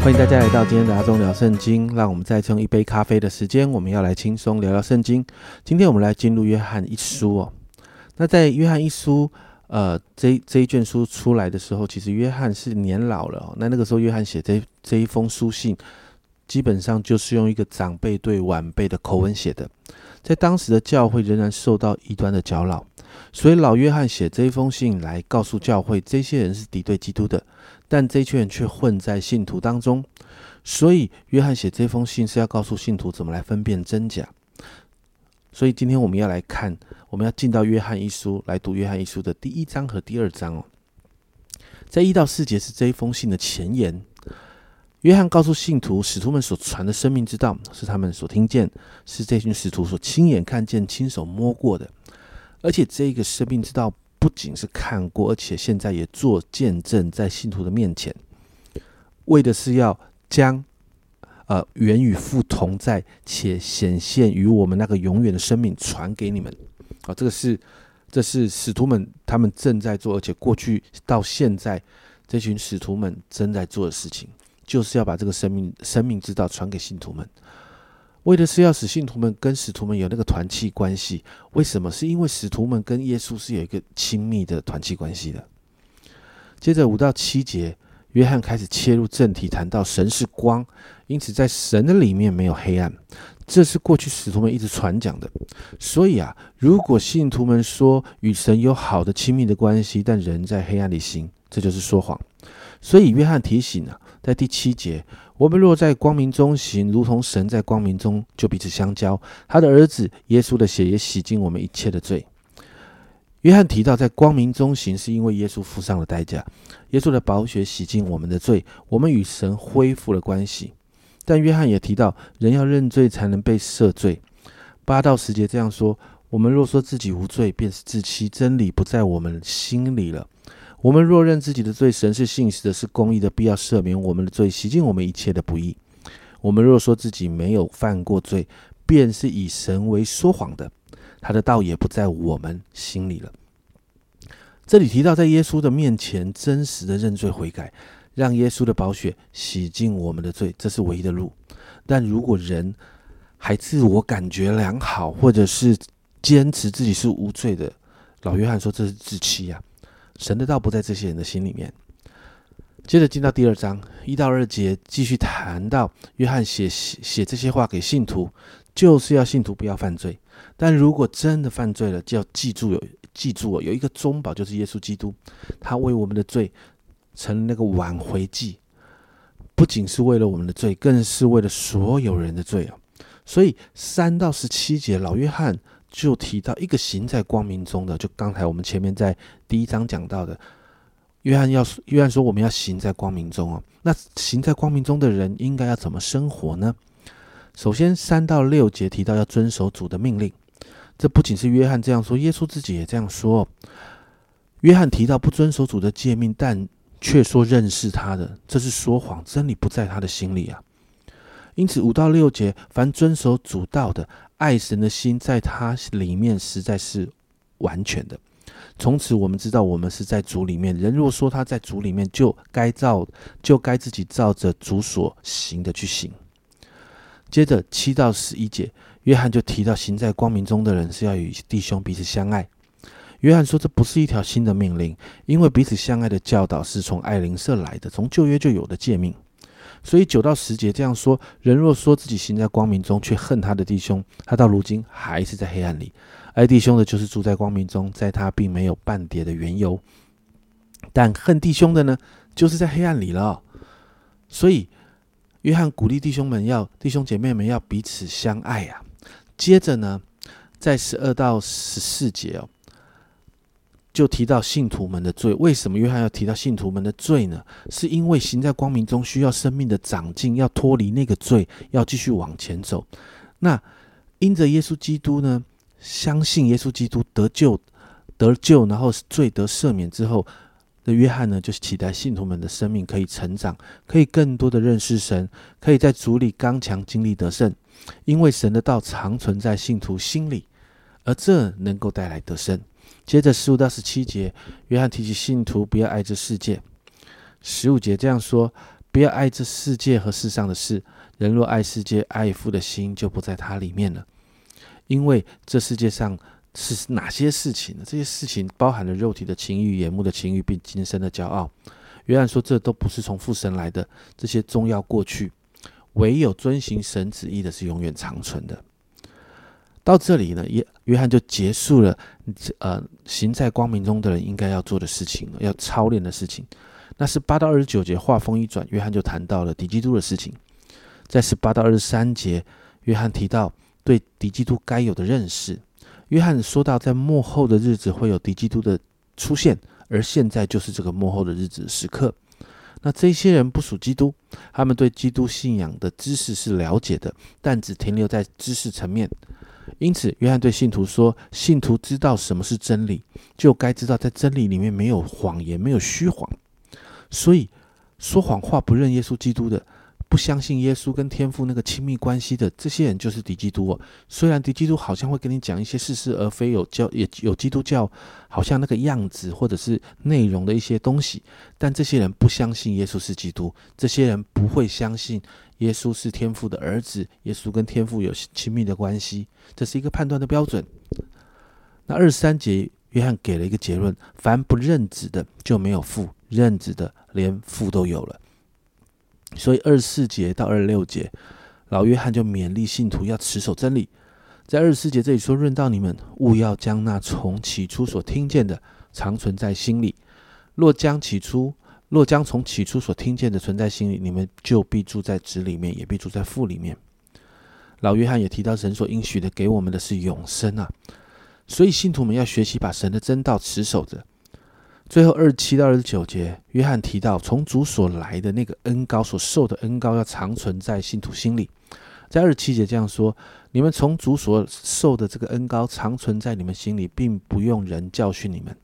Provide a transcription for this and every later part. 欢迎大家来到今天的阿忠聊圣经，让我们再用一杯咖啡的时间，我们要来轻松聊聊圣经。今天我们来进入约翰一书哦。那在约翰一书这一卷书出来的时候，其实约翰是年老了哦。那个时候约翰写这一封书信，基本上就是用一个长辈对晚辈的口吻写的，在当时的教会仍然受到异端的搅扰，所以老约翰写这一封信来告诉教会，这些人是敌对基督的，但这群人却混在信徒当中。所以约翰写这封信是要告诉信徒怎么来分辨真假。所以今天我们要来看，我们要进到约翰一书来读约翰一书的第一章和第二章哦。在1到4节是这一封信的前言。约翰告诉信徒，使徒们所传的生命之道是他们所听见，是这群使徒所亲眼看见、亲手摸过的。而且这个生命之道不仅是看过，而且现在也做见证在信徒的面前，为的是要将原与父同在且显现于我们那个永远的生命传给你们。这是使徒们他们正在做，而且过去到现在这群使徒们正在做的事情，就是要把这个生命之道传给信徒们，为的是要使信徒们跟使徒们有那个团契关系。为什么？是因为使徒们跟耶稣是有一个亲密的团契关系的。接着5到7节，约翰开始切入正题，谈到神是光，因此在神的里面没有黑暗，这是过去使徒们一直传讲的。所以啊，如果信徒们说与神有好的亲密的关系，但人在黑暗里行，这就是说谎。所以约翰提醒啊，在第7节，我们若在光明中行，如同神在光明中，就彼此相交。他的儿子耶稣的血也洗净我们一切的罪。约翰提到，在光明中行是因为耶稣付上了代价，耶稣的宝血洗净我们的罪，我们与神恢复了关系。但约翰也提到，人要认罪才能被赦罪。8到10节这样说：我们若说自己无罪，便是自欺，真理不在我们心里了。我们若认自己的罪，神是信实的，是公义的，必要赦免我们的罪，洗净我们一切的不义。我们若说自己没有犯过罪，便是以神为说谎的，他的道也不在我们心里了。这里提到在耶稣的面前真实的认罪悔改，让耶稣的宝血洗净我们的罪，这是唯一的路。但如果人还自我感觉良好，或者是坚持自己是无罪的，老约翰说这是自欺啊，神的道不在这些人的心里面。接着进到第2章1到2节，继续谈到约翰写这些话给信徒，就是要信徒不要犯罪。但如果真的犯罪了，就要记住有一个中保，就是耶稣基督，他为我们的罪成了那个挽回祭，不仅是为了我们的罪，更是为了所有人的罪啊。所以3到17节，老约翰就提到一个行在光明中的，就刚才我们前面在第1章讲到的，约翰说我们要行在光明中哦。那行在光明中的人应该要怎么生活呢？首先3到6节提到要遵守主的命令，这不仅是约翰这样说，耶稣自己也这样说哦。约翰提到不遵守主的诫命，但却说认识他的，这是说谎，真理不在他的心里啊。因此5到6节，凡遵守主道的，爱神的心在他里面实在是完全的。从此我们知道我们是在主里面，人若说他在主里面，就该自己照着主所行的去行。接着7到11节，约翰就提到行在光明中的人是要与弟兄彼此相爱。约翰说这不是一条新的命令，因为彼此相爱的教导是从爱邻舍来的，从旧约就有的诫命。所以9到10节这样说：人若说自己行在光明中，却恨他的弟兄，他到如今还是在黑暗里。爱弟兄的，就是住在光明中，在他并没有半点的缘由；但恨弟兄的呢，就是在黑暗里了哦。所以，约翰鼓励弟兄姐妹们要彼此相爱啊。接着呢，在12到14节哦，就提到信徒们的罪。为什么约翰要提到信徒们的罪呢？是因为行在光明中需要生命的长进，要脱离那个罪，要继续往前走。那因着耶稣基督呢，相信耶稣基督得救，然后罪得赦免之后，约翰呢就期待信徒们的生命可以成长，可以更多的认识神，可以在主里刚强，经历得胜，因为神的道常存在信徒心里，而这能够带来得胜。接着15到17节，约翰提起信徒不要爱这世界。15节这样说：不要爱这世界和世上的事，人若爱世界，爱父的心就不在他里面了。因为这世界上是哪些事情呢？这些事情包含了肉体的情欲、眼目的情欲，并今生的骄傲。约翰说，这都不是从父神来的，这些终要过去，唯有遵行神旨意的是永远长存的。到这里呢，约翰就结束了行在光明中的人应该要做的事情，要操练的事情。那18到29节话锋一转，约翰就谈到了敌基督的事情。在18到23节，约翰提到对敌基督该有的认识。约翰说到，在末后的日子会有敌基督的出现，而现在就是这个末后的日子的时刻。那这些人不属基督，他们对基督信仰的知识是了解的，但只停留在知识层面。因此约翰对信徒说，信徒知道什么是真理，就该知道在真理里面没有谎言，没有虚谎。所以说谎话、不认耶稣基督的、不相信耶稣跟天父那个亲密关系的，这些人就是敌基督。虽然敌基督好像会跟你讲一些似是而非，有基督教好像那个样子或者是内容的一些东西，但这些人不相信耶稣是基督，这些人不会相信耶稣是天父的儿子，耶稣跟天父有亲密的关系，这是一个判断的标准。那23节约翰给了一个结论，凡不认子的就没有父，认子的连父都有了。所以24节到26节，老约翰就勉励信徒要持守真理。在24节这里说，论到你们，务要将那从起初所听见的常存在心里。若将从起初所听见的存在心里，你们就必住在子里面，也必住在父里面。老约翰也提到，神所应许的给我们的是永生啊。所以信徒们要学习把神的真道持守着。最后27到29节，约翰提到从主所来的那个恩膏，所受的恩膏要常存在信徒心里。在27节这样说，你们从主所受的这个恩膏常存在你们心里，并不用人教训你们，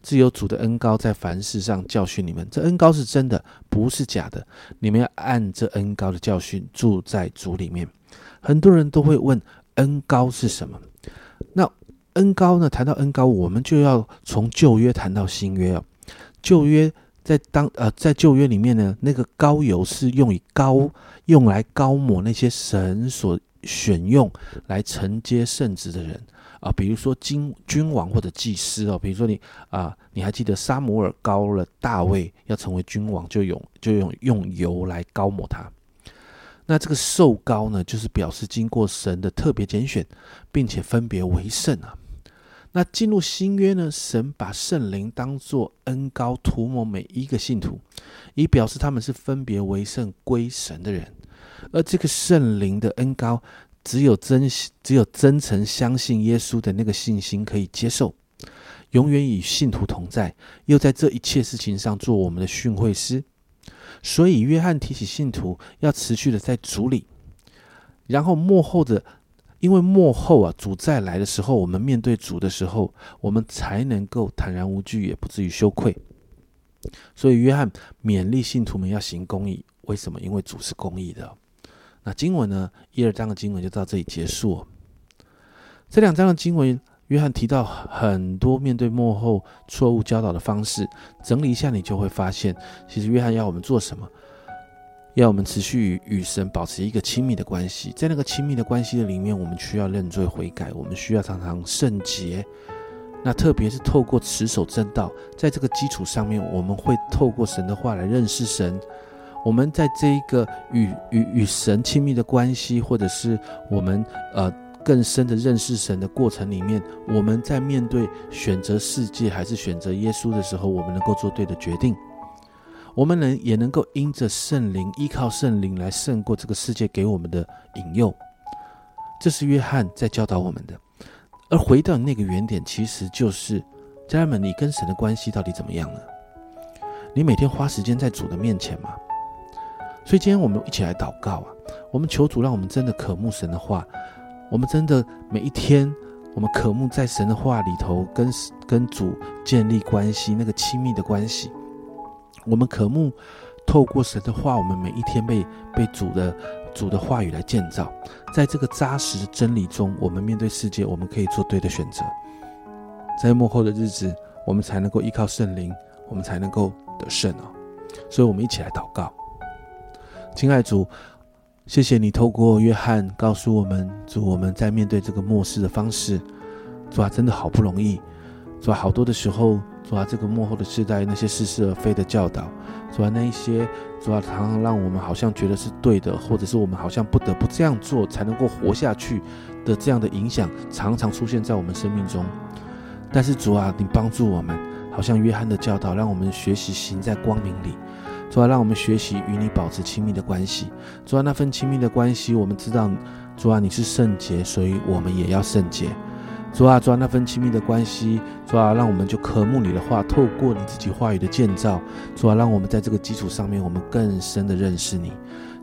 自有主的恩膏在凡事上教训你们。这恩膏是真的，不是假的，你们要按这恩膏的教训住在主里面。很多人都会问恩膏是什么。那恩膏呢？谈到恩膏，我们就要从旧约谈到新约哦。旧约在旧约里面呢，那个膏油是用来膏抹那些神所选用来承接圣职的人啊，比如说君王或者祭司哦。比如说你还记得撒母耳膏了大卫要成为君王，就用油来膏抹他。那这个受膏呢，就是表示经过神的特别拣选，并且分别为圣啊。那进入新约呢，神把圣灵当作恩膏涂抹每一个信徒，以表示他们是分别为圣归神的人。而这个圣灵的恩膏，只有真诚相信耶稣的那个信心可以接受，永远与信徒同在，又在这一切事情上做我们的训会师。所以约翰提起信徒要持续的在主里，然后因为末后啊，主再来的时候，我们面对主的时候，我们才能够坦然无惧，也不至于羞愧。所以约翰勉励信徒们要行公义。为什么？因为主是公义的。那经文呢，1、2章的经文就到这里结束哦。这2章的经文，约翰提到很多面对末后错误教导的方式，整理一下你就会发现，其实约翰要我们做什么？要我们持续与神保持一个亲密的关系，在那个亲密的关系的里面，我们需要认罪悔改，我们需要常常圣洁。那特别是透过持守正道，在这个基础上面，我们会透过神的话来认识神。我们在这一个与神亲密的关系，或者是我们更深的认识神的过程里面，我们在面对选择世界还是选择耶稣的时候，我们能够做对的决定。我们也能够因着圣灵，依靠圣灵来胜过这个世界给我们的引诱。这是约翰在教导我们的。而回到那个原点，其实就是家人们，你跟神的关系到底怎么样呢？你每天花时间在主的面前吗？所以今天我们一起来祷告啊，我们求主让我们真的渴慕神的话，我们真的每一天，我们渴慕在神的话里头跟主建立关系，那个亲密的关系。我们渴慕透过神的话，我们每一天被主的话语来建造。在这个扎实的真理中，我们面对世界，我们可以做对的选择。在末后的日子，我们才能够依靠圣灵，我们才能够得胜哦。所以我们一起来祷告。亲爱主，谢谢你透过约翰告诉我们，主，我们在面对这个末世的方式，主啊，真的好不容易，主啊，好多的时候，主啊，这个末后的世代那些似是而非的教导，主啊，那一些主啊，常常让我们好像觉得是对的，或者是我们好像不得不这样做才能够活下去的这样的影响，常常出现在我们生命中。但是主啊，你帮助我们，好像约翰的教导，让我们学习行在光明里。主啊，让我们学习与你保持亲密的关系。主啊，那份亲密的关系，我们知道，主啊，你是圣洁，所以我们也要圣洁。主啊，那份亲密的关系，主啊，让我们就渴慕你的话，透过你自己话语的建造，主啊，让我们在这个基础上面，我们更深的认识你。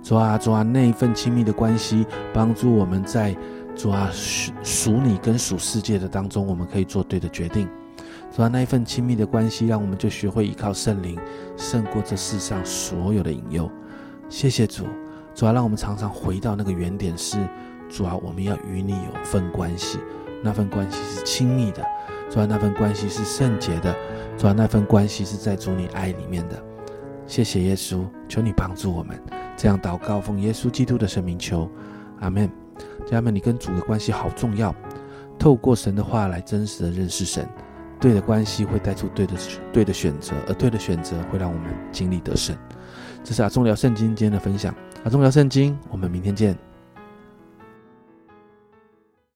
主啊，那一份亲密的关系，帮助我们在主啊属你跟属世界的当中，我们可以做对的决定。主啊，那一份亲密的关系，让我们就学会依靠圣灵，胜过这世上所有的引诱。谢谢主，主啊，让我们常常回到那个原点是，主啊，我们要与你有份关系。那份关系是亲密的，主啊，那份关系是圣洁的，主啊，那份关系是在主你爱里面的。谢谢耶稣，求你帮助我们，这样祷告奉耶稣基督的圣名求，阿们。家们，你跟主的关系好重要，透过神的话来真实的认识神，对的关系会带出对的选择，而对的选择会让我们经历得胜。这是阿忠聊圣经今天的分享，阿忠聊圣经，我们明天见。